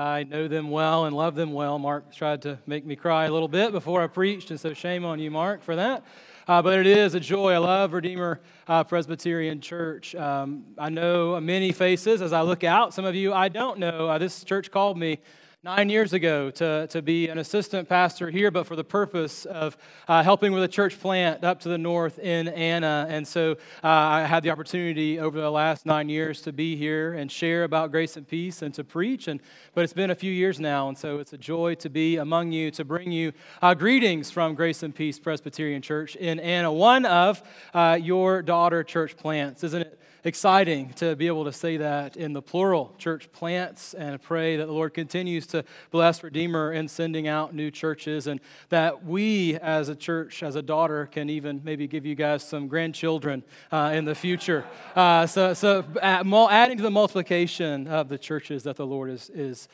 I know them well and love them well. Mark tried to make me cry a little bit before I preached, and so shame on you, Mark, for that. But it is a joy. I love Redeemer Presbyterian Church. I know many faces as I look out. Some of you I don't know. This church called me 9 years ago to be an assistant pastor here, but for the purpose of helping with a church plant up to the north in Anna. And so I had the opportunity over the last 9 years to be here and share about grace and peace and to preach. But it's been a few years now, and so it's a joy to be among you, to bring you greetings from Grace and Peace Presbyterian Church in Anna, one of your daughter church plants. Isn't it exciting to be able to say that in the plural, church plants, and pray that the Lord continues to bless Redeemer in sending out new churches, and that we as a church, as a daughter, can even maybe give you guys some grandchildren in the future. So adding to the multiplication of the churches that the Lord is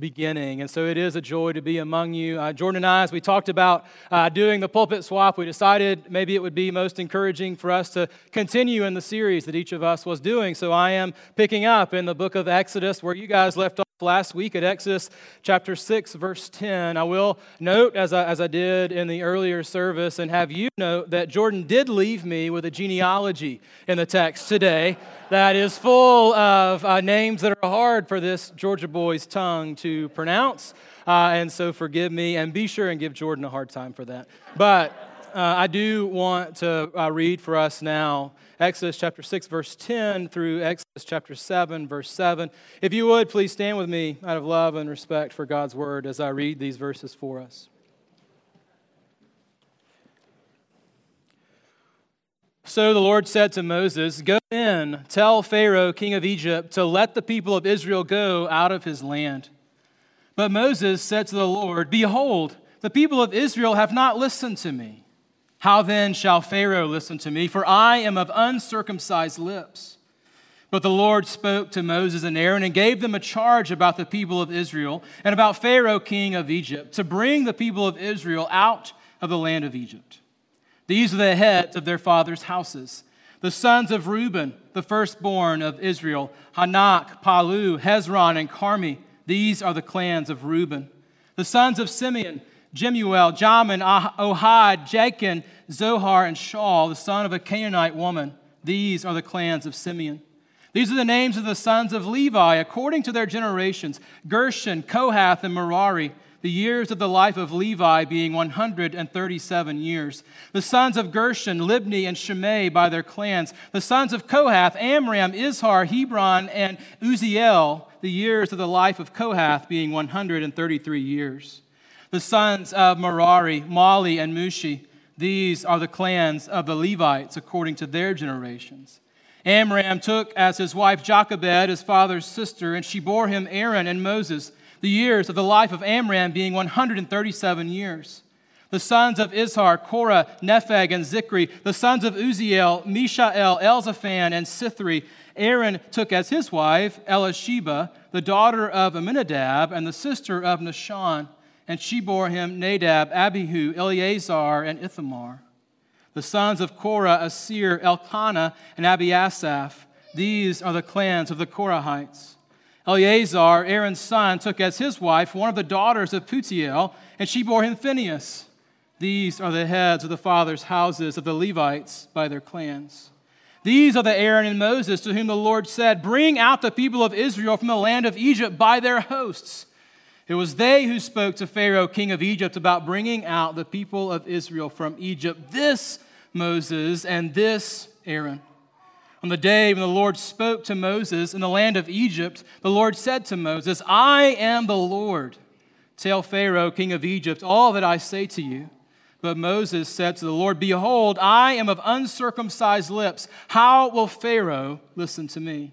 beginning. And so it is a joy to be among you. Jordan and I, as we talked about doing the pulpit swap, we decided maybe it would be most encouraging for us to continue in the series that each of us was doing. So I am picking up in the book of Exodus where you guys left off last week at Exodus chapter 6, verse 10. I will note, as I did in the earlier service, and have you note that Jordan did leave me with a genealogy in the text today that is full of names that are hard for this Georgia boy's tongue to pronounce, and so forgive me, and be sure and give Jordan a hard time for that. But I do want to read for us now Exodus chapter 6, verse 10 through Exodus chapter 7, verse 7. If you would, please stand with me out of love and respect for God's word as I read these verses for us. So the Lord said to Moses, "Go in, tell Pharaoh, king of Egypt, to let the people of Israel go out of his land." But Moses said to the Lord, "Behold, the people of Israel have not listened to me. How then shall Pharaoh listen to me? For I am of uncircumcised lips." But the Lord spoke to Moses and Aaron and gave them a charge about the people of Israel and about Pharaoh, king of Egypt, to bring the people of Israel out of the land of Egypt. These are the heads of their fathers' houses: the sons of Reuben, the firstborn of Israel, Hanok, Palu, Hezron, and Carmi. These are the clans of Reuben. The sons of Simeon, Jemuel, Jamin, Ohad, Jachin, Zohar, and Shaul, the son of a Canaanite woman. These are the clans of Simeon. These are the names of the sons of Levi, according to their generations: Gershon, Kohath, and Merari, the years of the life of Levi being 137 years. The sons of Gershon, Libni, and Shimei by their clans. The sons of Kohath, Amram, Izhar, Hebron, and Uziel, the years of the life of Kohath being 133 years. The sons of Merari, Mali, and Mushi. These are the clans of the Levites according to their generations. Amram took as his wife Jochebed, his father's sister, and she bore him Aaron and Moses, the years of the life of Amram being 137 years. The sons of Izhar, Korah, Nepheg, and Zikri. The sons of Uziel, Mishael, Elzaphan, and Sithri. Aaron took as his wife Elisheba, the daughter of Amminadab, and the sister of Nashon, and she bore him Nadab, Abihu, Eleazar, and Ithamar. The sons of Korah, Asir, Elkanah, and Abiasaph. These are the clans of the Korahites. Eleazar, Aaron's son, took as his wife one of the daughters of Putiel, and she bore him Phinehas. These are the heads of the fathers' houses of the Levites by their clans. These are the Aaron and Moses to whom the Lord said, "Bring out the people of Israel from the land of Egypt by their hosts." It was they who spoke to Pharaoh, king of Egypt, about bringing out the people of Israel from Egypt. This Moses and this Aaron. On the day when the Lord spoke to Moses in the land of Egypt, the Lord said to Moses, "I am the Lord. Tell Pharaoh, king of Egypt, all that I say to you." But Moses said to the Lord, "Behold, I am of uncircumcised lips. How will Pharaoh listen to me?"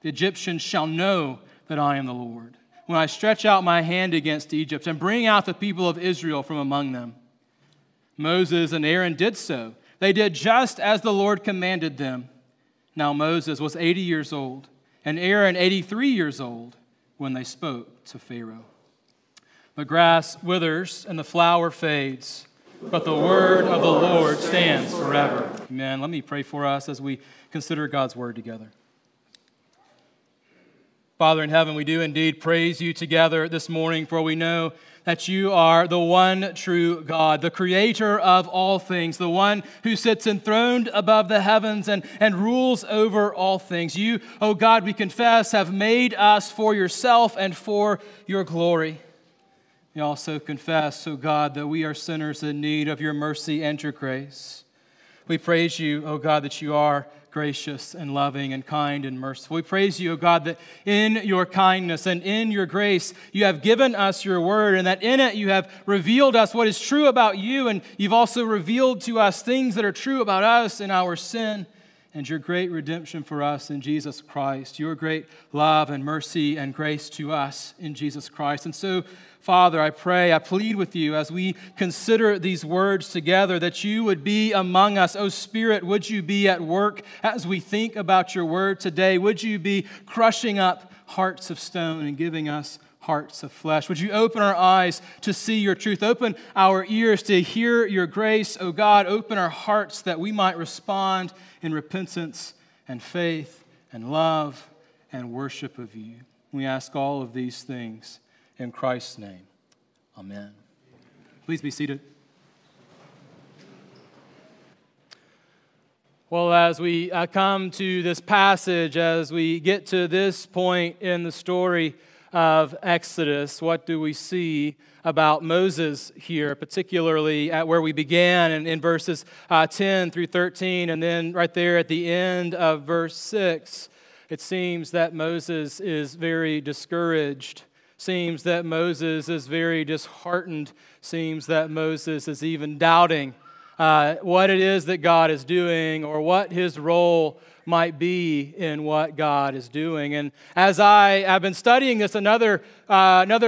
The Egyptians shall know that I am the Lord when I stretch out my hand against Egypt and bring out the people of Israel from among them." Moses and Aaron did so. They did just as the Lord commanded them. Now Moses was 80 years old, and Aaron 83 years old, when they spoke to Pharaoh. "The grass withers and the flower fades, but the word of the Lord stands forever." Amen. Let me pray for us as we consider God's word together. Father in heaven, we do indeed praise you together this morning, for we know that you are the one true God, the creator of all things, the one who sits enthroned above the heavens and rules over all things. You, O God, we confess, have made us for yourself and for your glory. We also confess, O God, that we are sinners in need of your mercy and your grace. We praise you, O God, that you are gracious and loving and kind and merciful. We praise you, O God, that in your kindness and in your grace, you have given us your word, and that in it you have revealed us what is true about you, and you've also revealed to us things that are true about us and our sin and your great redemption for us in Jesus Christ, your great love and mercy and grace to us in Jesus Christ. And so, Father, I pray, I plead with you as we consider these words together that you would be among us. O Spirit, would you be at work as we think about your word today? Would you be crushing up hearts of stone and giving us hearts of flesh? Would you open our eyes to see your truth? Open our ears to hear your grace, O God. Open our hearts that we might respond in repentance and faith and love and worship of you. We ask all of these things in Christ's name. Amen. Please be seated. Well, as we come to this passage, as we get to this point in the story of Exodus, what do we see about Moses here, particularly at where we began in verses 10 through 13, and then right there at the end of verse 6, it seems that Moses is very discouraged. Seems that Moses is very disheartened. Seems that Moses is even doubting what it is that God is doing or what his role might be in what God is doing. And as I've been studying this, another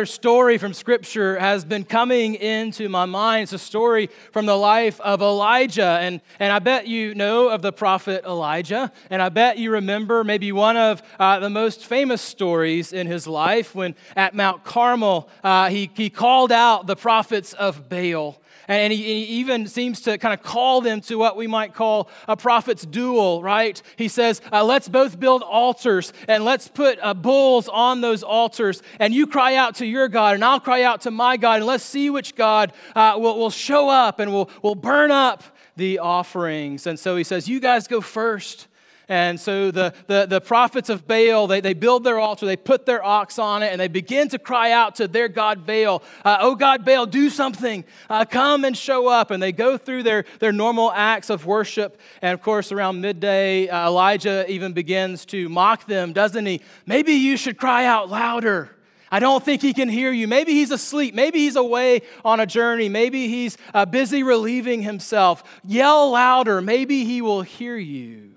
story from Scripture has been coming into my mind. It's a story from the life of Elijah. And I bet you know of the prophet Elijah. And I bet you remember maybe one of the most famous stories in his life when at Mount Carmel, he called out the prophets of Baal. And he even seems to kind of call them to what we might call a prophet's duel, right? He says, let's both build altars and let's put bulls on those altars, and you cry out to your God and I'll cry out to my God, and let's see which God will show up and will burn up the offerings. And so he says, you guys go first. And so the prophets of Baal, they build their altar, they put their ox on it, and they begin to cry out to their god Baal, oh God Baal, do something, come and show up. And they go through their normal acts of worship. And of course, around midday, Elijah even begins to mock them, doesn't he? Maybe you should cry out louder. I don't think he can hear you. Maybe he's asleep. Maybe he's away on a journey. Maybe he's busy relieving himself. Yell louder. Maybe he will hear you.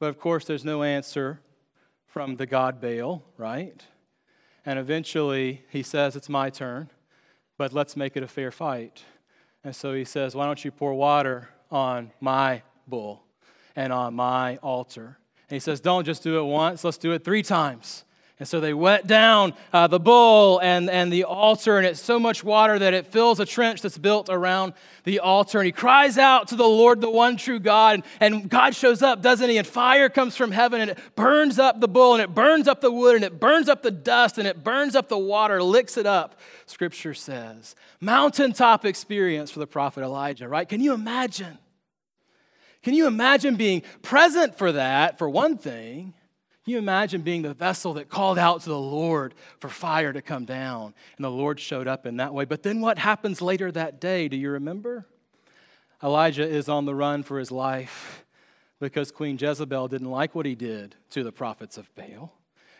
But of course, there's no answer from the god Baal, right? And eventually, he says, it's my turn, but let's make it a fair fight. And so he says, why don't you pour water on my bull and on my altar? And he says, don't just do it once, let's do it 3 times. And so they wet down the bull and the altar, and it's so much water that it fills a trench that's built around the altar. And he cries out to the Lord, the one true God, and God shows up, doesn't he? And fire comes from heaven, and it burns up the bull, and it burns up the wood, and it burns up the dust, and it burns up the water, licks it up, Scripture says. Mountaintop experience for the prophet Elijah, right? Can you imagine? Can you imagine being present for that, for one thing? Can you imagine being the vessel that called out to the Lord for fire to come down? And the Lord showed up in that way. But then what happens later that day? Do you remember? Elijah is on the run for his life because Queen Jezebel didn't like what he did to the prophets of Baal.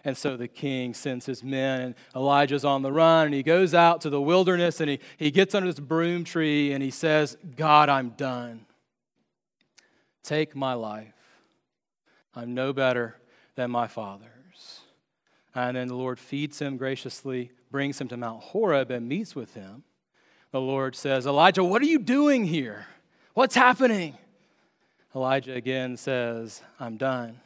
And so the king sends his men, and Elijah's on the run, and he goes out to the wilderness, and he gets under this broom tree, and he says, God, I'm done. Take my life. I'm no better than my fathers. And then the Lord feeds him graciously, brings him to Mount Horeb and meets with him. The Lord says, Elijah, what are you doing here? What's happening? Elijah again says, I'm done.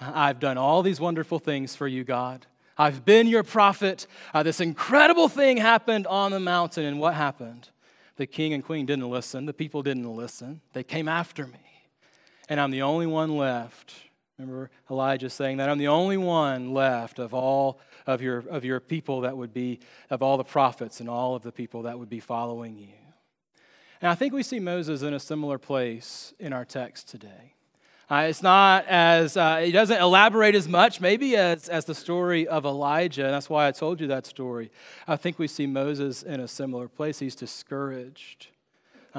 I've done all these wonderful things for you, God. I've been your prophet. This incredible thing happened on the mountain. And what happened? The king and queen didn't listen. The people didn't listen. They came after me. And I'm the only one left. Remember Elijah saying that? I'm the only one left of all of your people that would be, of all the prophets and all of the people that would be following you. And I think we see Moses in a similar place in our text today. It's not as, he doesn't elaborate as much maybe as the story of Elijah. And that's why I told you that story. I think we see Moses in a similar place. He's discouraged.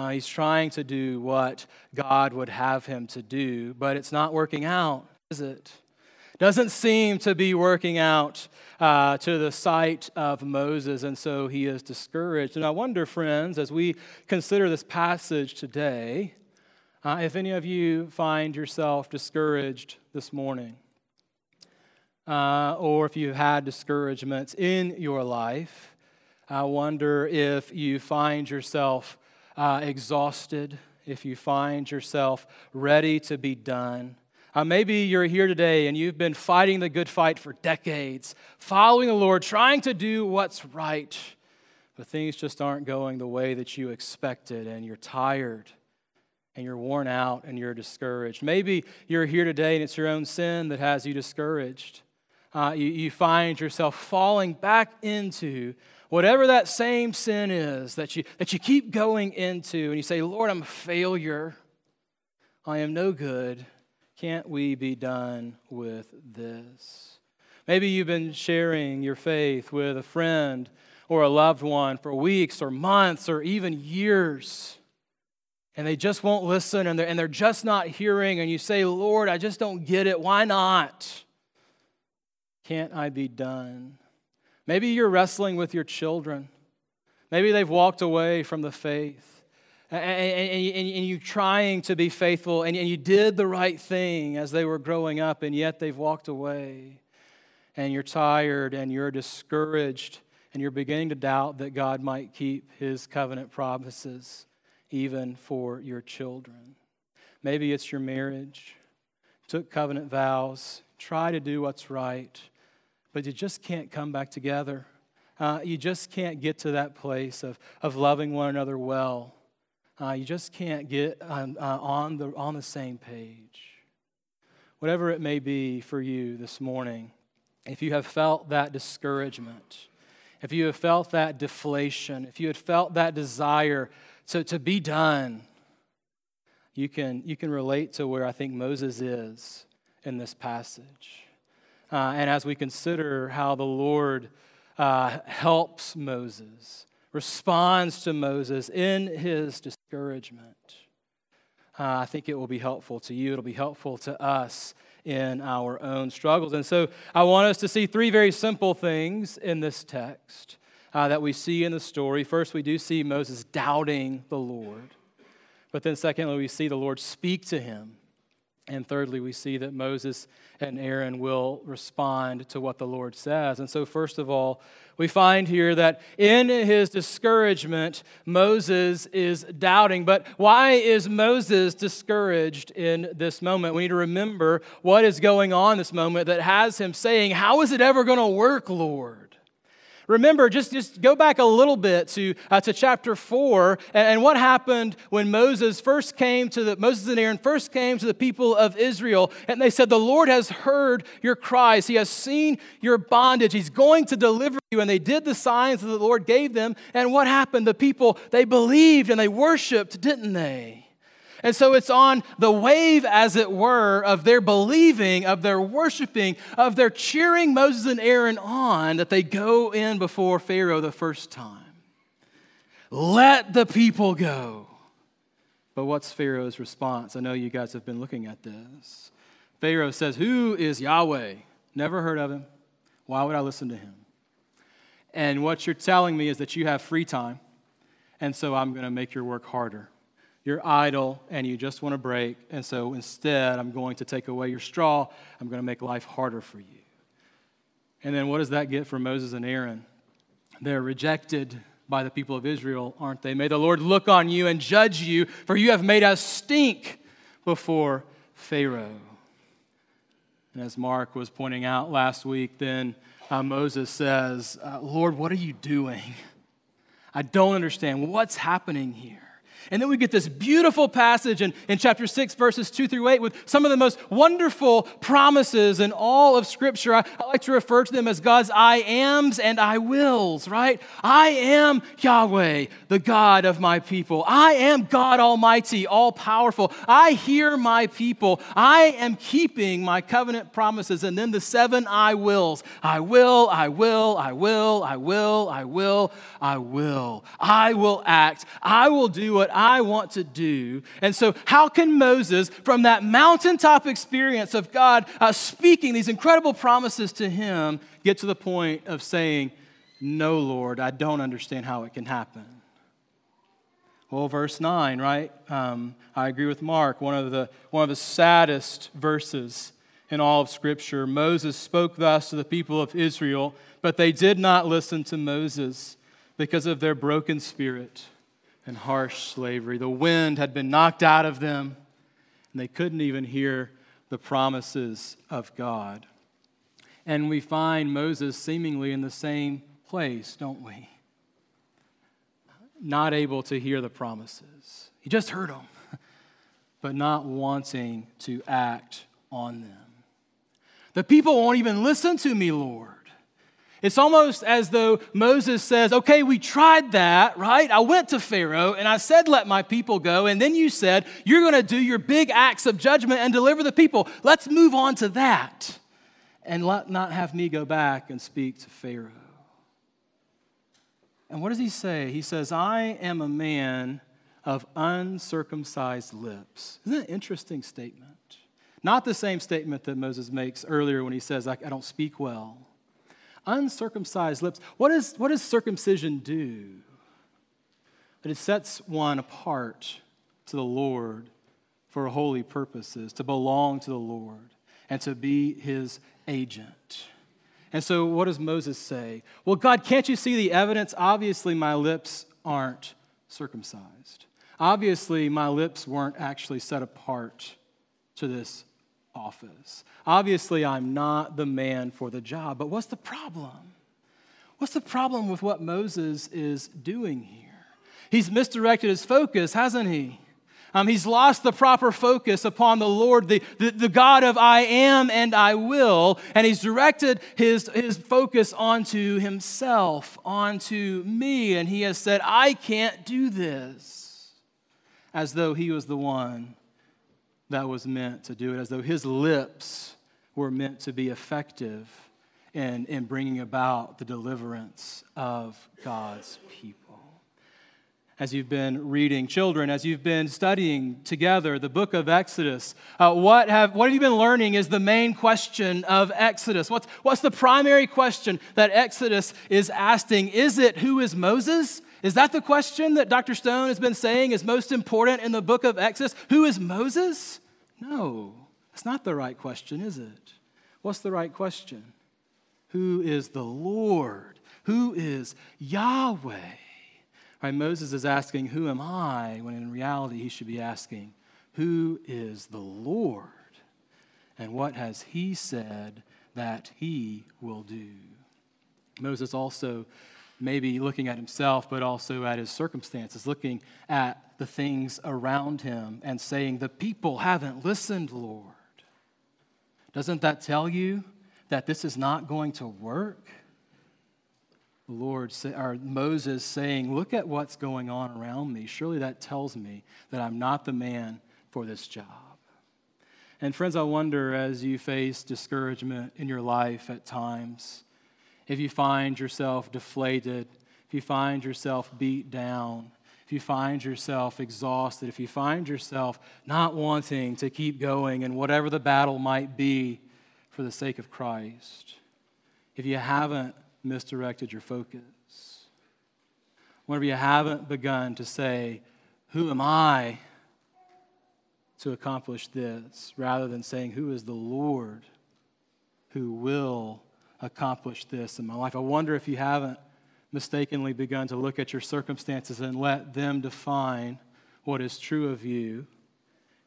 He's trying to do what God would have him to do, but it's not working out, is it? Doesn't seem to be working out to the sight of Moses, and so he is discouraged. And I wonder, friends, as we consider this passage today, if any of you find yourself discouraged this morning, or if you've had discouragements in your life, I wonder if you find yourself exhausted, if you find yourself ready to be done. Maybe you're here today and you've been fighting the good fight for decades, following the Lord, trying to do what's right, but things just aren't going the way that you expected, and you're tired, and you're worn out, and you're discouraged. Maybe you're here today and it's your own sin that has you discouraged. You find yourself falling back into whatever that same sin is that you keep going into, and you say, Lord, I'm a failure. I am no good. Can't we be done with this? Maybe you've been sharing your faith with a friend or a loved one for weeks or months or even years, and they just won't listen, and they're just not hearing, and you say, Lord, I just don't get it. Why not? Can't I be done? Maybe you're wrestling with your children. Maybe they've walked away from the faith, and you're trying to be faithful, and you did the right thing as they were growing up, and yet they've walked away, and you're tired, and you're discouraged, and you're beginning to doubt that God might keep his covenant promises even for your children. Maybe it's your marriage. Took covenant vows. Try to do what's right, but you just can't come back together. You just can't get to that place of loving one another well. You just can't get on the same page. Whatever it may be for you this morning, if you have felt that discouragement, if you have felt that deflation, if you had felt that desire to be done, you can relate to where I think Moses is in this passage. And as we consider how the Lord helps Moses, responds to Moses in his discouragement, I think it will be helpful to you. It'll be helpful to us in our own struggles. And so I want us to see three very simple things in this text that we see in the story. First, we do see Moses doubting the Lord. But then secondly, we see the Lord speak to him. And thirdly, we see that Moses and Aaron will respond to what the Lord says. And so first of all, we find here that in his discouragement, Moses is doubting. But why is Moses discouraged in this moment? We need to remember what is going on in this moment that has him saying, how is it ever going to work, Lord? Remember, just go back a little bit to chapter 4 and what happened when Moses and Aaron first came to the people of Israel, and they said, the Lord has heard your cries. He has seen your bondage. He's going to deliver you. And they did the signs that the Lord gave them. And what happened? The people, they believed and they worshiped, didn't they? And so it's on the wave, as it were, of their believing, of their worshiping, of their cheering Moses and Aaron on that they go in before Pharaoh the first time. Let the people go. But what's Pharaoh's response? I know you guys have been looking at this. Pharaoh says, who is Yahweh? Never heard of him. Why would I listen to him? And what you're telling me is that you have free time, and so I'm going to make your work harder. You're idle and you just want a break, and so instead I'm going to take away your straw. I'm going to make life harder for you. And then what does that get for Moses and Aaron? They're rejected by the people of Israel, aren't they? May the Lord look on you and judge you, for you have made us stink before Pharaoh. And as Mark was pointing out last week, then Moses says, Lord, what are you doing? I don't understand. What's happening here? And then we get this beautiful passage in chapter 6, verses 2 through 8 with some of the most wonderful promises in all of Scripture. I like to refer to them as God's I ams and I wills, right? I am Yahweh, the God of my people. I am God Almighty, all-powerful. I hear my people. I am keeping my covenant promises. And then the seven I wills. I will, I will, I will, I will, I will, I will. I will act. I will do what I want to do. And so how can Moses, from that mountaintop experience of God speaking these incredible promises to him, get to the point of saying, no, Lord, I don't understand how it can happen? Well, verse 9, right? I agree with Mark, one of the saddest verses in all of Scripture. Moses spoke thus to the people of Israel, but they did not listen to Moses because of their broken spirit and harsh slavery. The wind had been knocked out of them, and they couldn't even hear the promises of God. And we find Moses seemingly in the same place, don't we? Not able to hear the promises. He just heard them, but not wanting to act on them. The people won't even listen to me, Lord. It's almost as though Moses says, okay, we tried that, right? I went to Pharaoh and I said, let my people go. And then you said, you're going to do your big acts of judgment and deliver the people. Let's move on to that. And let not have me go back and speak to Pharaoh. And what does he say? He says, I am a man of uncircumcised lips. Isn't that an interesting statement? Not the same statement that Moses makes earlier when he says, I don't speak well. Uncircumcised lips. What does circumcision do? But it sets one apart to the Lord for holy purposes, to belong to the Lord and to be his agent. And so what does Moses say? Well, God, can't you see the evidence? Obviously, my lips aren't circumcised. Obviously, my lips weren't actually set apart to this office. Obviously, I'm not the man for the job, but what's the problem? What's the problem with what Moses is doing here? He's misdirected his focus, hasn't he? He's lost the proper focus upon the Lord, the God of I am and I will, and he's directed his focus onto himself, onto me, and he has said, I can't do this, as though he was the one that was meant to do it, as though his lips were meant to be effective in bringing about the deliverance of God's people. As you've been reading, children, as you've been studying together the book of Exodus, what have you been learning is the main question of Exodus? What's the primary question that Exodus is asking? Is it, who is Moses? Is that the question that Dr. Stone has been saying is most important in the book of Exodus? Who is Moses? No, that's not the right question, is it? What's the right question? Who is the Lord? Who is Yahweh? Right, Moses is asking, who am I? When in reality, he should be asking, who is the Lord? And what has he said that he will do? Moses also maybe looking at himself, but also at his circumstances, looking at the things around him and saying, the people haven't listened, Lord. Doesn't that tell you that this is not going to work? Moses saying, look at what's going on around me. Surely that tells me that I'm not the man for this job. And friends, I wonder, as you face discouragement in your life at times, if you find yourself deflated, if you find yourself beat down, if you find yourself exhausted, if you find yourself not wanting to keep going in whatever the battle might be for the sake of Christ, if you haven't misdirected your focus, whenever you haven't begun to say, who am I to accomplish this, rather than saying, who is the Lord who will accomplish this in my life. I wonder if you haven't mistakenly begun to look at your circumstances and let them define what is true of you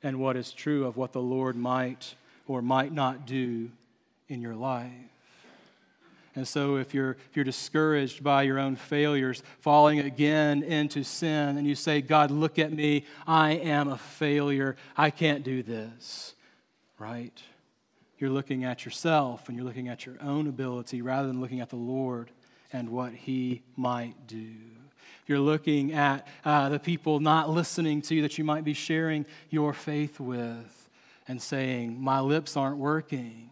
and what is true of what the Lord might or might not do in your life. And so if you're discouraged by your own failures, falling again into sin, and you say, God, look at me, I am a failure, I can't do this, right? You're looking at yourself and you're looking at your own ability rather than looking at the Lord and what He might do. You're looking at the people not listening to you that you might be sharing your faith with and saying, my lips aren't working.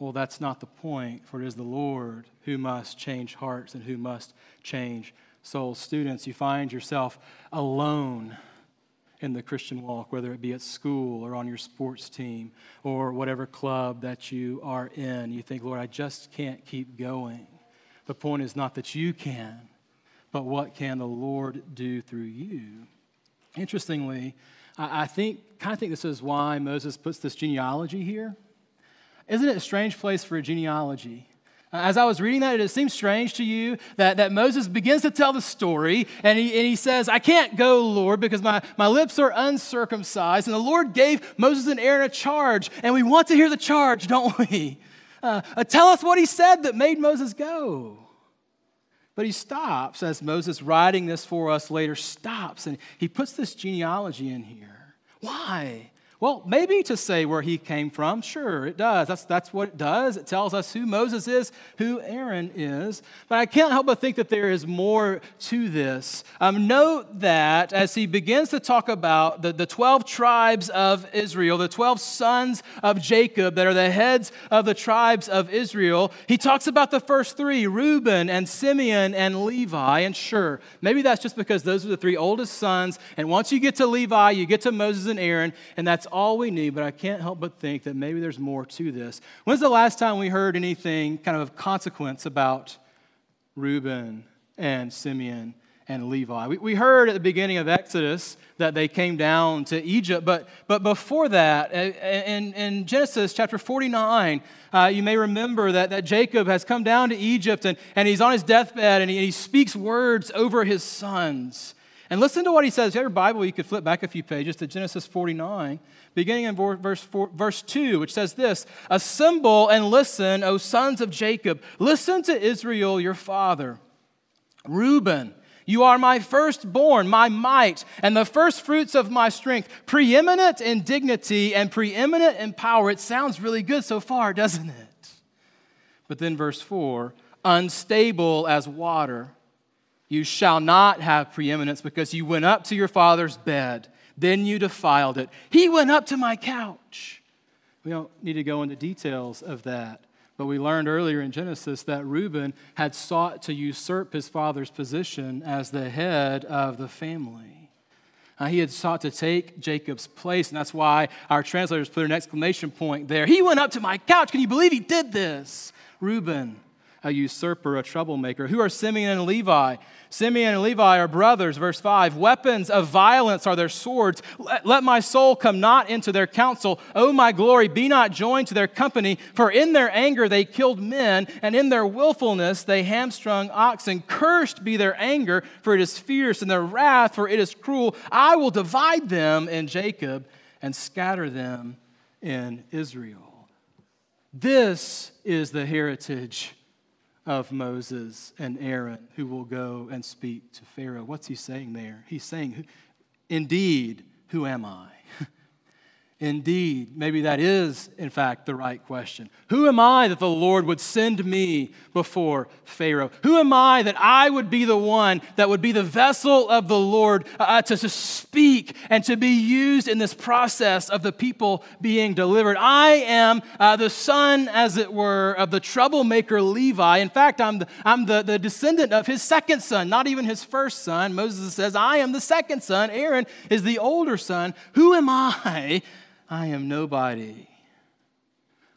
Well, that's not the point, for it is the Lord who must change hearts and who must change souls. Students, you find yourself alone in the Christian walk, whether it be at school or on your sports team or whatever club that you are in. You think, Lord, I just can't keep going. The point is not that you can, but what can the Lord do through you? Interestingly, I think this is why Moses puts this genealogy here. Isn't it a strange place for a genealogy? As I was reading that, it seems strange to you that Moses begins to tell the story, and he says, I can't go, Lord, because my lips are uncircumcised. And the Lord gave Moses and Aaron a charge, and we want to hear the charge, don't we? Tell us what he said that made Moses go. But he stops, as Moses writing this for us later stops, and he puts this genealogy in here. Why? Well, maybe to say where he came from. Sure, it does. That's what it does. It tells us who Moses is, who Aaron is. But I can't help but think that there is more to this. Note that as he begins to talk about the 12 tribes of Israel, the 12 sons of Jacob that are the heads of the tribes of Israel, he talks about the first three, Reuben and Simeon and Levi. And sure, maybe that's just because those are the three oldest sons. And once you get to Levi, you get to Moses and Aaron, and that's all we need, but I can't help but think that maybe there's more to this. When's the last time we heard anything kind of consequence about Reuben and Simeon and Levi? We heard at the beginning of Exodus that they came down to Egypt, but before that, in Genesis chapter 49, you may remember that Jacob has come down to Egypt, and he's on his deathbed, and he speaks words over his sons. And listen to what he says. If you have your Bible, you could flip back a few pages to Genesis 49, beginning in verse 2, which says this, Assemble and listen, O sons of Jacob. Listen to Israel, your father. Reuben, you are my firstborn, my might, and the firstfruits of my strength, preeminent in dignity and preeminent in power. It sounds really good so far, doesn't it? But then verse 4, unstable as water. You shall not have preeminence because you went up to your father's bed. Then you defiled it. He went up to my couch. We don't need to go into details of that. But we learned earlier in Genesis that Reuben had sought to usurp his father's position as the head of the family. He had sought to take Jacob's place. And that's why our translators put an exclamation point there. He went up to my couch. Can you believe he did this? Reuben, a usurper, a troublemaker. Who are Simeon and Levi? Simeon and Levi are brothers, verse 5. Weapons of violence are their swords. Let my soul come not into their counsel. O my glory, be not joined to their company. For in their anger they killed men, and in their willfulness they hamstrung oxen. Cursed be their anger, for it is fierce, and their wrath, for it is cruel. I will divide them in Jacob and scatter them in Israel. This is the heritage of Moses and Aaron, who will go and speak to Pharaoh. What's he saying there? He's saying, indeed, who am I? Indeed, maybe that is, in fact, the right question. Who am I that the Lord would send me before Pharaoh? Who am I that I would be the one that would be the vessel of the Lord to speak and to be used in this process of the people being delivered? I am the son, as it were, of the troublemaker Levi. In fact, I'm the descendant of his second son, not even his first son. Moses says, I am the second son. Aaron is the older son. Who am I? I am nobody.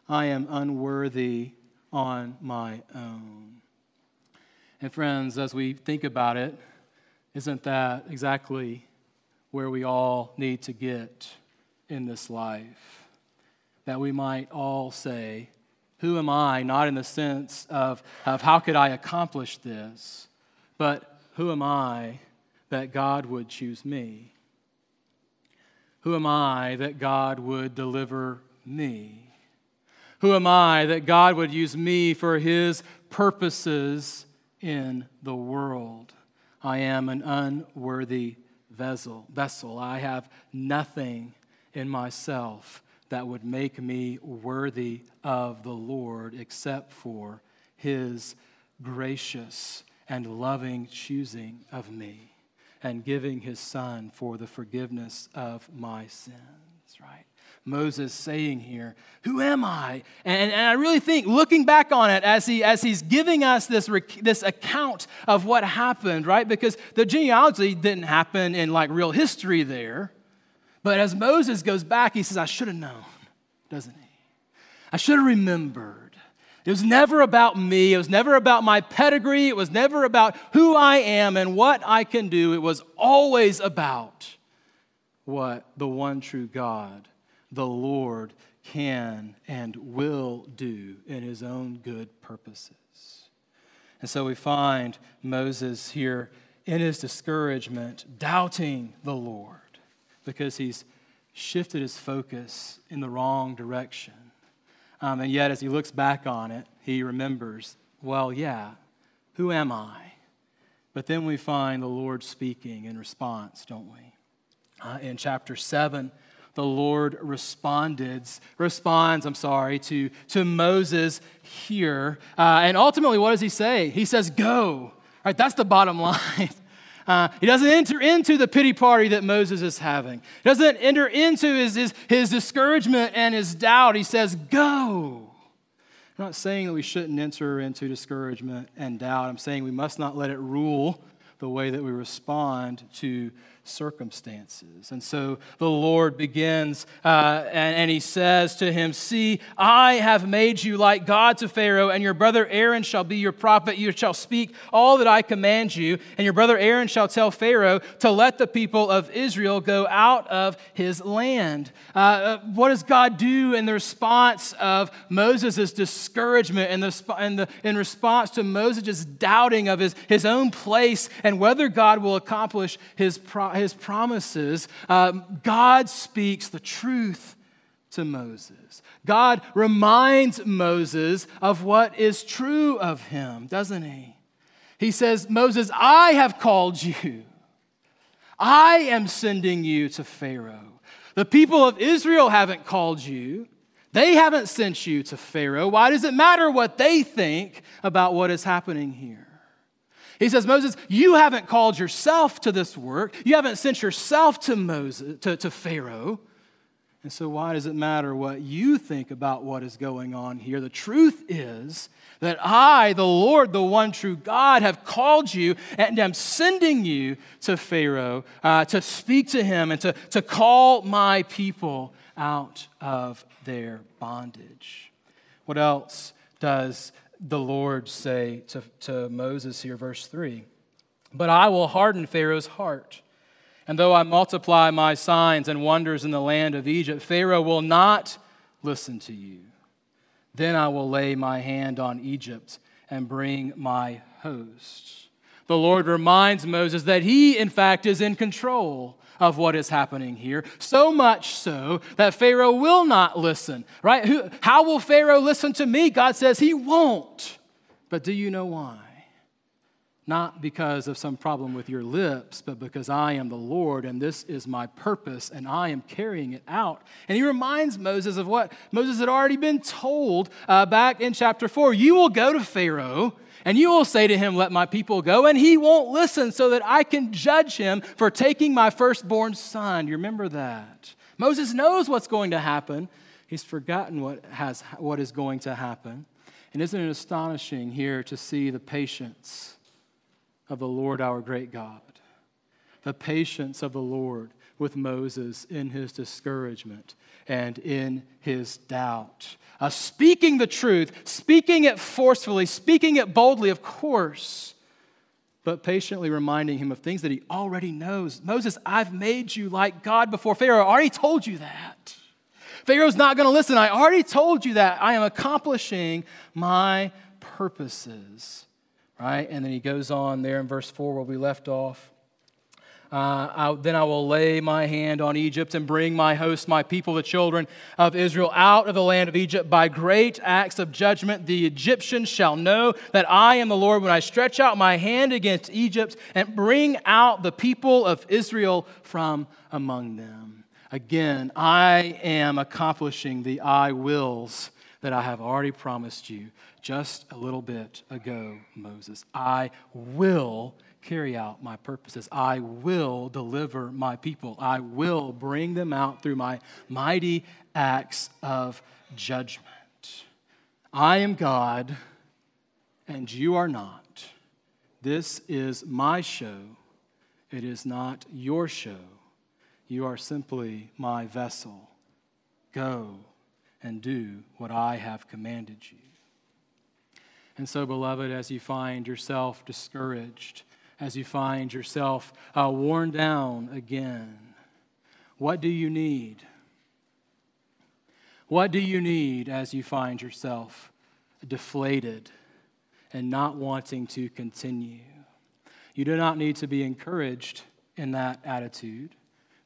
I am unworthy on my own. And friends, as we think about it, isn't that exactly where we all need to get in this life? That we might all say, who am I, not in the sense of how could I accomplish this, but who am I that God would choose me? Who am I that God would deliver me? Who am I that God would use me for his purposes in the world? I am an unworthy vessel. I have nothing in myself that would make me worthy of the Lord except for his gracious and loving choosing of me and giving his son for the forgiveness of my sins, right? Moses saying here, who am I? And I really think, looking back on it, as he's giving us this account of what happened, right? Because the genealogy didn't happen in like real history there. But as Moses goes back, he says, I should have known, doesn't he? I should have remembered. It was never about me. It was never about my pedigree. It was never about who I am and what I can do. It was always about what the one true God, the Lord, can and will do in his own good purposes. And so we find Moses here in his discouragement, doubting the Lord because he's shifted his focus in the wrong direction. And yet, as he looks back on it, he remembers, well, yeah, who am I? But then we find the Lord speaking in response, don't we? In chapter 7, the Lord responds to Moses here. And ultimately, what does he say? He says, go. Right? That's the bottom line. He doesn't enter into the pity party that Moses is having. He doesn't enter into his discouragement and his doubt. He says, go. I'm not saying that we shouldn't enter into discouragement and doubt. I'm saying we must not let it rule the way that we respond to circumstances. And so the Lord begins and he says to him, see, I have made you like God to Pharaoh, and your brother Aaron shall be your prophet. You shall speak all that I command you, and your brother Aaron shall tell Pharaoh to let the people of Israel go out of his land. What does God do in the response of Moses' discouragement and in response to Moses' doubting of his own place and whether God will accomplish his promises? God speaks the truth to Moses. God reminds Moses of what is true of him, doesn't he? He says, Moses, I have called you. I am sending you to Pharaoh. The people of Israel haven't called you. They haven't sent you to Pharaoh. Why does it matter what they think about what is happening here? He says, Moses, you haven't called yourself to this work. You haven't sent yourself to Pharaoh. And so why does it matter what you think about what is going on here? The truth is that I, the Lord, the one true God, have called you and am sending you to Pharaoh to speak to him and to call my people out of their bondage. What else does the Lord say to Moses here, verse 3, but I will harden Pharaoh's heart, and though I multiply my signs and wonders in the land of Egypt, Pharaoh will not listen to you. Then I will lay my hand on Egypt and bring my hosts. The Lord reminds Moses that he, in fact, is in control of what is happening here, so much so that Pharaoh will not listen, right? How will Pharaoh listen to me? God says he won't. But do you know why? Not because of some problem with your lips, but because I am the Lord and this is my purpose and I am carrying it out. And he reminds Moses of what Moses had already been told back in chapter 4. You will go to Pharaoh and you will say to him, let my people go, and he won't listen so that I can judge him for taking my firstborn son. You remember that? Moses knows what's going to happen. He's forgotten what is going to happen. And isn't it astonishing here to see the patience of the Lord our great God, the patience of the Lord with Moses in his discouragement and in his doubt. Speaking the truth, speaking it forcefully, speaking it boldly, of course, but patiently reminding him of things that he already knows. Moses, I've made you like God before Pharaoh. I already told you that. Pharaoh's not going to listen. I already told you that. I am accomplishing my purposes, right? And then he goes on there in verse 4 where we left off. Then I will lay my hand on Egypt and bring my host, my people, the children of Israel, out of the land of Egypt by great acts of judgment. The Egyptians shall know that I am the Lord when I stretch out my hand against Egypt and bring out the people of Israel from among them. Again, I am accomplishing the I wills that I have already promised you just a little bit ago, Moses. I will carry out my purposes. I will deliver my people. I will bring them out through my mighty acts of judgment. I am God, and you are not. This is my show. It is not your show. You are simply my vessel. Go and do what I have commanded you. And so, beloved, as you find yourself discouraged, as you find yourself worn down again, what do you need? What do you need as you find yourself deflated and not wanting to continue? You do not need to be encouraged in that attitude,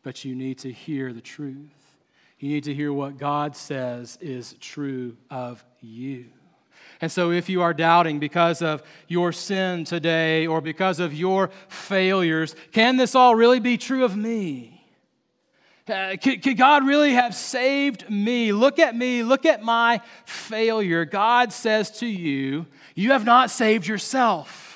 but you need to hear the truth. You need to hear what God says is true of you. And so if you are doubting because of your sin today or because of your failures, can this all really be true of me? Could God really have saved me? Look at me. Look at my failure. God says to you, you have not saved yourself.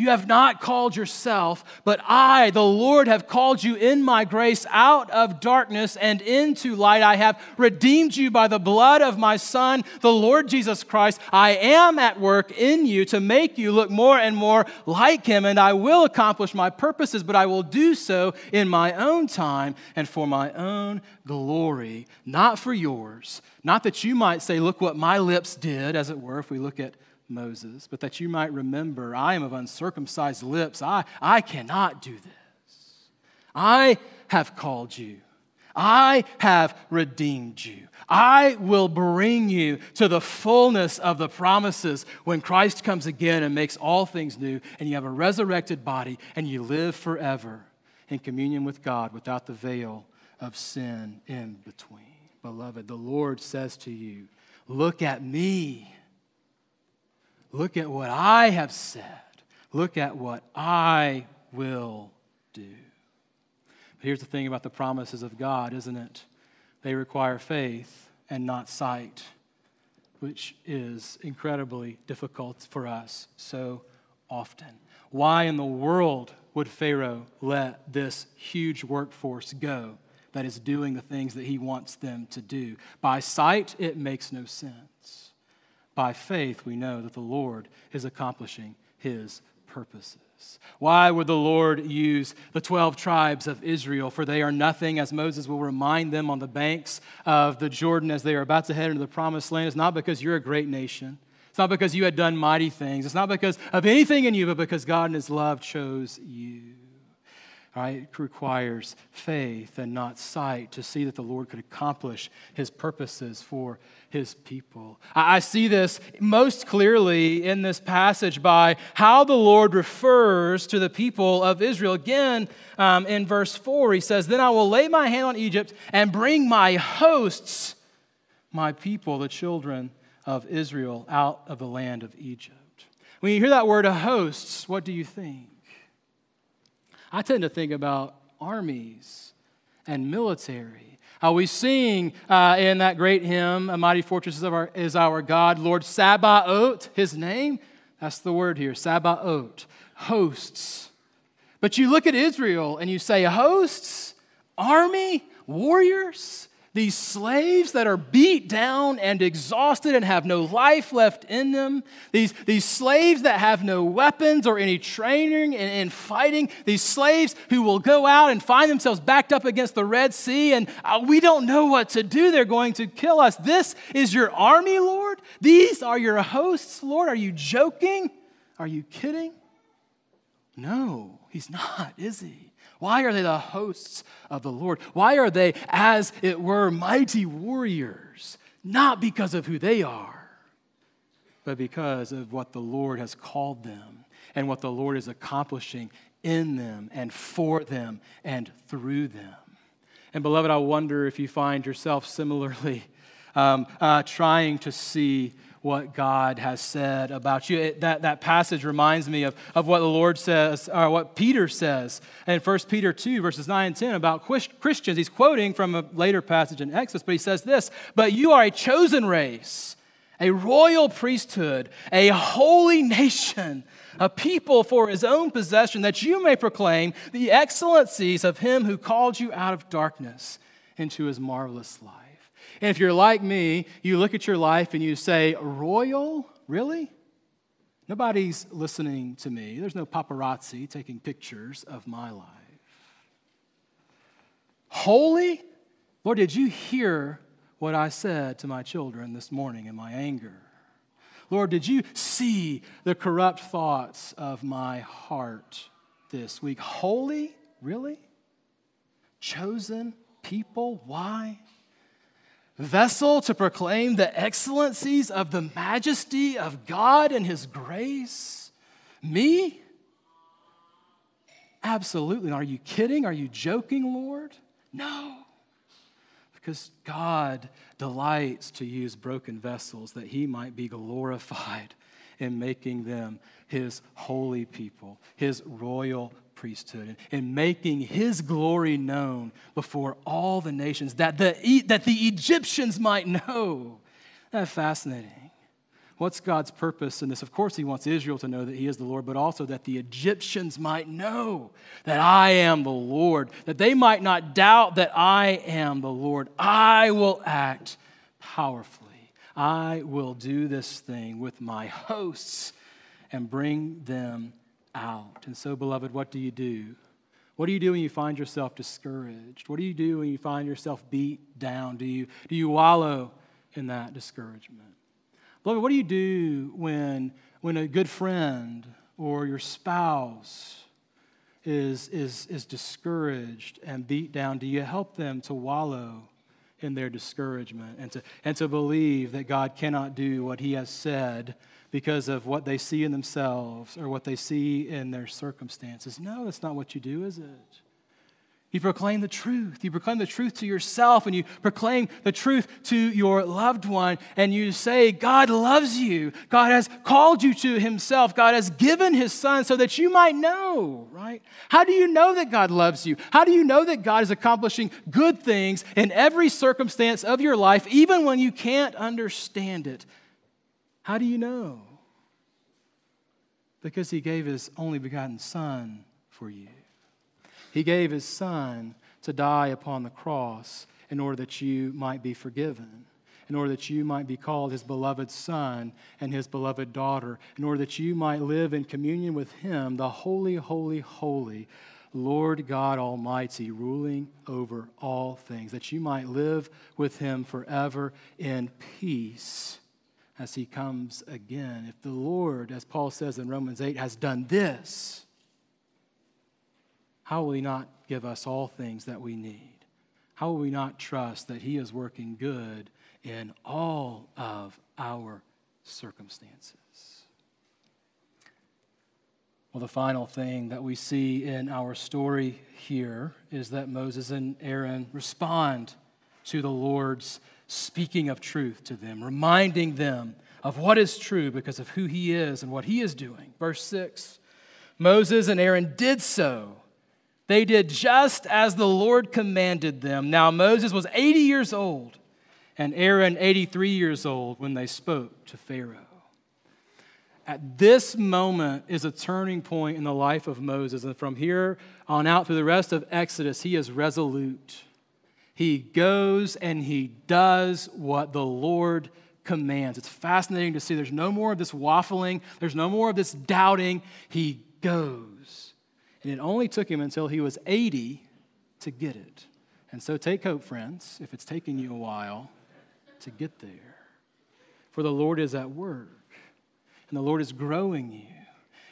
You have not called yourself, but I, the Lord, have called you in my grace out of darkness and into light. I have redeemed you by the blood of my Son, the Lord Jesus Christ. I am at work in you to make you look more and more like him, and I will accomplish my purposes, but I will do so in my own time and for my own glory, not for yours. Not that you might say, look what my lips did, as it were, if we look at Moses, but that you might remember, I am of uncircumcised lips. I cannot do this. I have called you. I have redeemed you. I will bring you to the fullness of the promises when Christ comes again and makes all things new, and you have a resurrected body, and you live forever in communion with God without the veil of sin in between. Beloved, the Lord says to you, look at me. Look at what I have said. Look at what I will do. But here's the thing about the promises of God, isn't it? They require faith and not sight, which is incredibly difficult for us so often. Why in the world would Pharaoh let this huge workforce go that is doing the things that he wants them to do? By sight, it makes no sense. By faith, we know that the Lord is accomplishing his purposes. Why would the Lord use the 12 tribes of Israel? For they are nothing, as Moses will remind them on the banks of the Jordan as they are about to head into the promised land. It's not because you're a great nation. It's not because you had done mighty things. It's not because of anything in you, but because God in his love chose you. All right? It requires faith and not sight to see that the Lord could accomplish his purposes for his people. I see this most clearly in this passage by how the Lord refers to the people of Israel. Again, in verse 4, he says, then I will lay my hand on Egypt and bring my hosts, my people, the children of Israel, out of the land of Egypt. When you hear that word hosts, what do you think? I tend to think about armies and military. We sing in that great hymn, A Mighty Fortress is Our God, Lord Sabaoth, his name. That's the word here, Sabaoth, hosts. But you look at Israel and you say, hosts, army, warriors, these slaves that are beat down and exhausted and have no life left in them, these slaves that have no weapons or any training in fighting, these slaves who will go out and find themselves backed up against the Red Sea and we don't know what to do, they're going to kill us. This is your army, Lord? These are your hosts, Lord? Are you joking? Are you kidding? No, he's not, is he? Why are they the hosts of the Lord? Why are they, as it were, mighty warriors? Not because of who they are, but because of what the Lord has called them and what the Lord is accomplishing in them and for them and through them. And beloved, I wonder if you find yourself similarly trying to see what God has said about you. That passage reminds me of what the Lord says, or what Peter says in 1 Peter 2, verses 9 and 10 about Christians. He's quoting from a later passage in Exodus, but he says this, "But you are a chosen race, a royal priesthood, a holy nation, a people for his own possession, that you may proclaim the excellencies of him who called you out of darkness into his marvelous light." And if you're like me, you look at your life and you say, royal? Really? Nobody's listening to me. There's no paparazzi taking pictures of my life. Holy? Lord, did you hear what I said to my children this morning in my anger? Lord, did you see the corrupt thoughts of my heart this week? Holy? Really? Chosen people? Why? Vessel to proclaim the excellencies of the majesty of God and his grace? Me? Absolutely. Are you kidding? Are you joking, Lord? No. Because God delights to use broken vessels that he might be glorified in making them his holy people, his royal priesthood, and making his glory known before all the nations, that the Egyptians might know. That's fascinating. What's God's purpose in this? Of course, he wants Israel to know that he is the Lord, but also that the Egyptians might know that I am the Lord, that they might not doubt that I am the Lord. I will act powerfully. I will do this thing with my hosts and bring them out. And so, beloved, what do you do? What do you do when you find yourself discouraged? What do you do when you find yourself beat down? Do you wallow in that discouragement? Beloved, what do you do when a good friend or your spouse is discouraged and beat down? Do you help them to wallow in their discouragement and to believe that God cannot do what he has said because of what they see in themselves or what they see in their circumstances? No, that's not what you do, is it? You proclaim the truth. You proclaim the truth to yourself, and you proclaim the truth to your loved one, and you say, God loves you. God has called you to himself. God has given his son so that you might know, right? How do you know that God loves you? How do you know that God is accomplishing good things in every circumstance of your life, even when you can't understand it? How do you know? Because he gave his only begotten son for you. He gave his son to die upon the cross in order that you might be forgiven, in order that you might be called his beloved son and his beloved daughter, in order that you might live in communion with him, the holy, holy, holy Lord God Almighty, ruling over all things, that you might live with him forever in peace as he comes again. If the Lord, as Paul says in Romans 8, has done this, how will he not give us all things that we need? How will we not trust that he is working good in all of our circumstances? Well, the final thing that we see in our story here is that Moses and Aaron respond to the Lord's speaking of truth to them, reminding them of what is true because of who he is and what he is doing. Verse 6, Moses and Aaron did so. They did just as the Lord commanded them. Now Moses was 80 years old and Aaron 83 years old when they spoke to Pharaoh. At this moment is a turning point in the life of Moses. And from here on out through the rest of Exodus, he is resolute. He goes and he does what the Lord commands. It's fascinating to see. There's no more of this waffling. There's no more of this doubting. He goes. And it only took him until he was 80 to get it. And so take hope, friends, if it's taking you a while to get there. For the Lord is at work, and the Lord is growing you.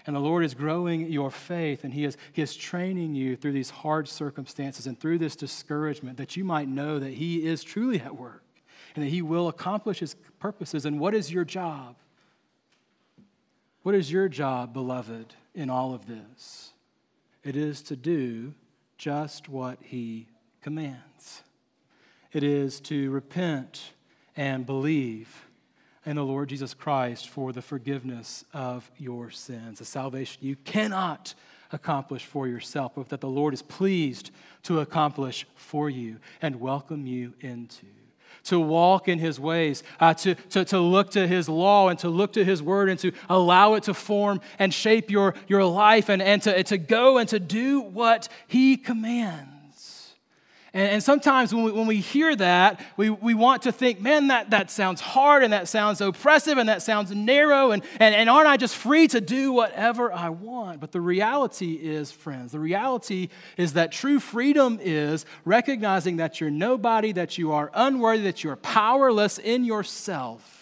And the Lord is growing your faith, and He is training you through these hard circumstances and through this discouragement, that you might know that He is truly at work and that He will accomplish His purposes. And what is your job? What is your job, beloved, in all of this? It is to do just what He commands. It is to repent and believe in the Lord Jesus Christ for the forgiveness of your sins, a salvation you cannot accomplish for yourself, but that the Lord is pleased to accomplish for you and welcome you into. To walk in His ways, to look to His law and to look to His word and to allow it to form and shape your life and to go and to do what He commands. And sometimes when we hear that, we want to think, man, that sounds hard and that sounds oppressive and that sounds narrow and aren't I just free to do whatever I want? But the reality is, friends, the reality is that true freedom is recognizing that you're nobody, that you are unworthy, that you are powerless in yourself,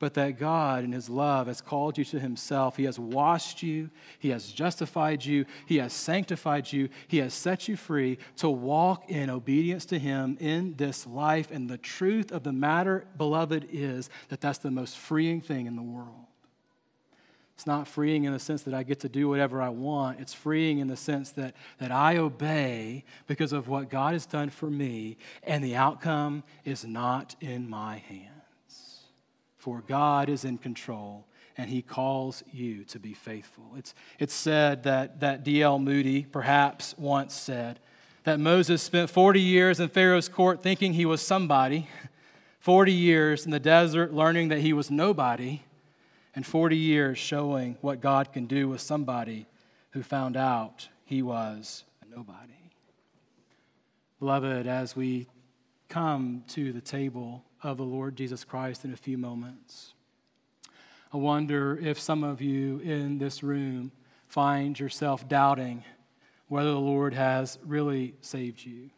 but that God in His love has called you to Himself. He has washed you. He has justified you. He has sanctified you. He has set you free to walk in obedience to Him in this life. And the truth of the matter, beloved, is that that's the most freeing thing in the world. It's not freeing in the sense that I get to do whatever I want. It's freeing in the sense that I obey because of what God has done for me, and the outcome is not in my hands. For God is in control, and He calls you to be faithful. It's said that D.L. Moody perhaps once said that Moses spent 40 years in Pharaoh's court thinking he was somebody, 40 years in the desert learning that he was nobody, and 40 years showing what God can do with somebody who found out he was a nobody. Beloved, as we come to the table of the Lord Jesus Christ in a few moments, I wonder if some of you in this room find yourself doubting whether the Lord has really saved you.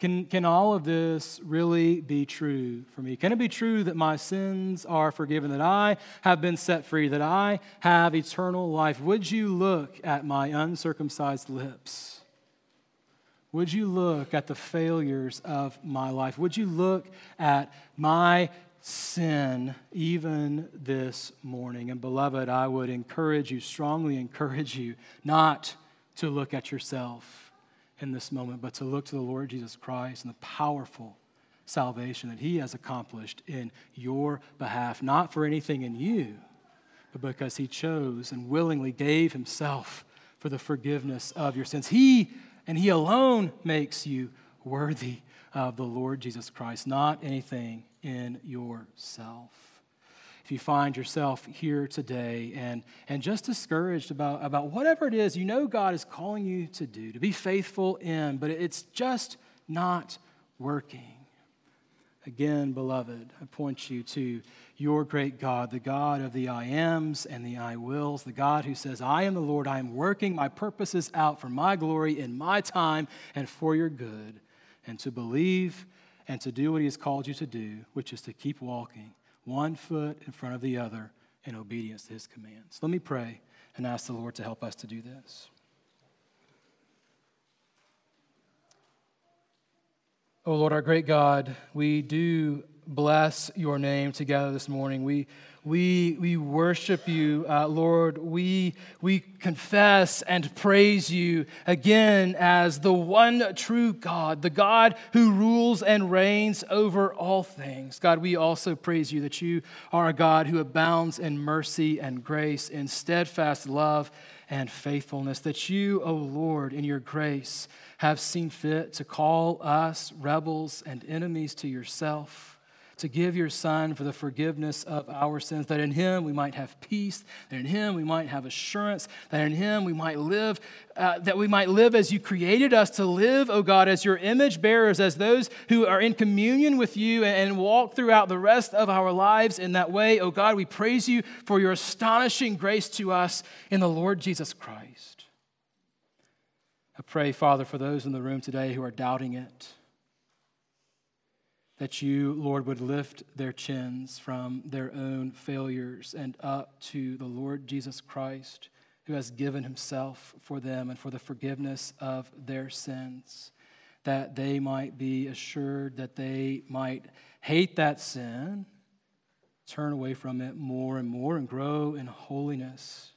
Can all of this really be true for me? Can it be true that my sins are forgiven, that I have been set free, that I have eternal life? Would you look at my uncircumcised lips? Would you look at the failures of my life? Would you look at my sin even this morning? And beloved, I would strongly encourage you, not to look at yourself in this moment, but to look to the Lord Jesus Christ and the powerful salvation that He has accomplished in your behalf, not for anything in you, but because He chose and willingly gave Himself for the forgiveness of your sins. He alone makes you worthy of the Lord Jesus Christ, not anything in yourself. If you find yourself here today and just discouraged about whatever it is you know God is calling you to do, to be faithful in, but it's just not working. Again, beloved, I point you to your great God, the God of the I ams and the I wills, the God who says, I am the Lord, I am working my purposes out for my glory in my time and for your good, and to believe and to do what He has called you to do, which is to keep walking one foot in front of the other in obedience to His commands. Let me pray and ask the Lord to help us to do this. Oh Lord, our great God, we do bless your name together this morning. We worship you, Lord. We confess and praise you again as the one true God, the God who rules and reigns over all things. God, we also praise you that you are a God who abounds in mercy and grace, in steadfast love and faithfulness, that you, O Lord, in your grace, have seen fit to call us rebels and enemies to yourself, to give your Son for the forgiveness of our sins, that in Him we might have peace, that in Him we might have assurance, that in Him we might live, as you created us to live, O God, as your image bearers, as those who are in communion with you and walk throughout the rest of our lives in that way. O God, we praise you for your astonishing grace to us in the Lord Jesus Christ. I pray, Father, for those in the room today who are doubting it, that you, Lord, would lift their chins from their own failures and up to the Lord Jesus Christ, who has given himself for them and for the forgiveness of their sins, that they might be assured, that they might hate that sin, turn away from it more and more, and grow in holiness,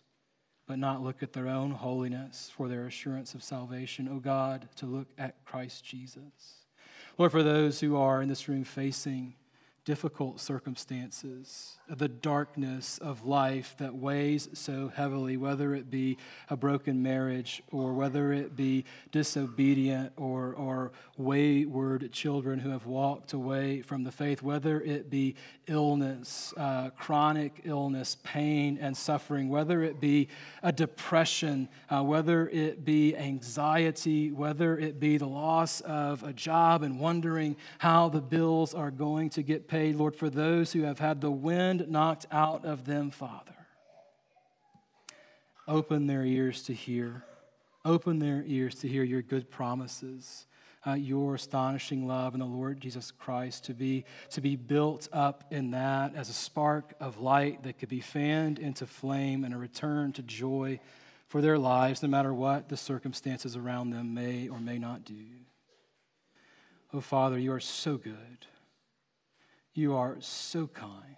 but not look at their own holiness for their assurance of salvation. Oh God, to look at Christ Jesus. Lord, for those who are in this room facing difficult circumstances, the darkness of life that weighs so heavily, whether it be a broken marriage or whether it be disobedient or wayward children who have walked away from the faith, whether it be illness, chronic illness, pain and suffering, whether it be a depression, whether it be anxiety, whether it be the loss of a job and wondering how the bills are going to get paid. Lord, for those who have had the wind knocked out of them, Father, open their ears to hear. Open their ears to hear your good promises, your astonishing love in the Lord Jesus Christ, to be built up in that as a spark of light that could be fanned into flame and a return to joy for their lives, no matter what the circumstances around them may or may not do. Oh, Father, you are so good. You are so kind.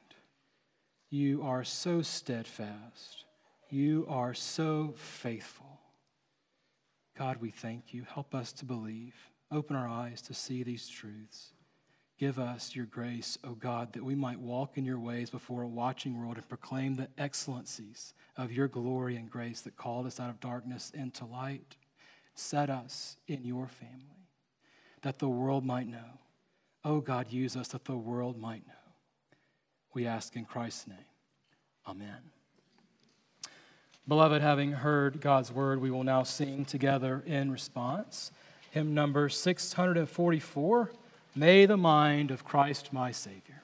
You are so steadfast. You are so faithful. God, we thank you. Help us to believe. Open our eyes to see these truths. Give us your grace, O God, that we might walk in your ways before a watching world and proclaim the excellencies of your glory and grace that called us out of darkness into light. Set us in your family, that the world might know. Oh God, use us that the world might know. We ask in Christ's name. Amen. Beloved, having heard God's word, we will now sing together in response. Hymn number 644, May the Mind of Christ My Savior.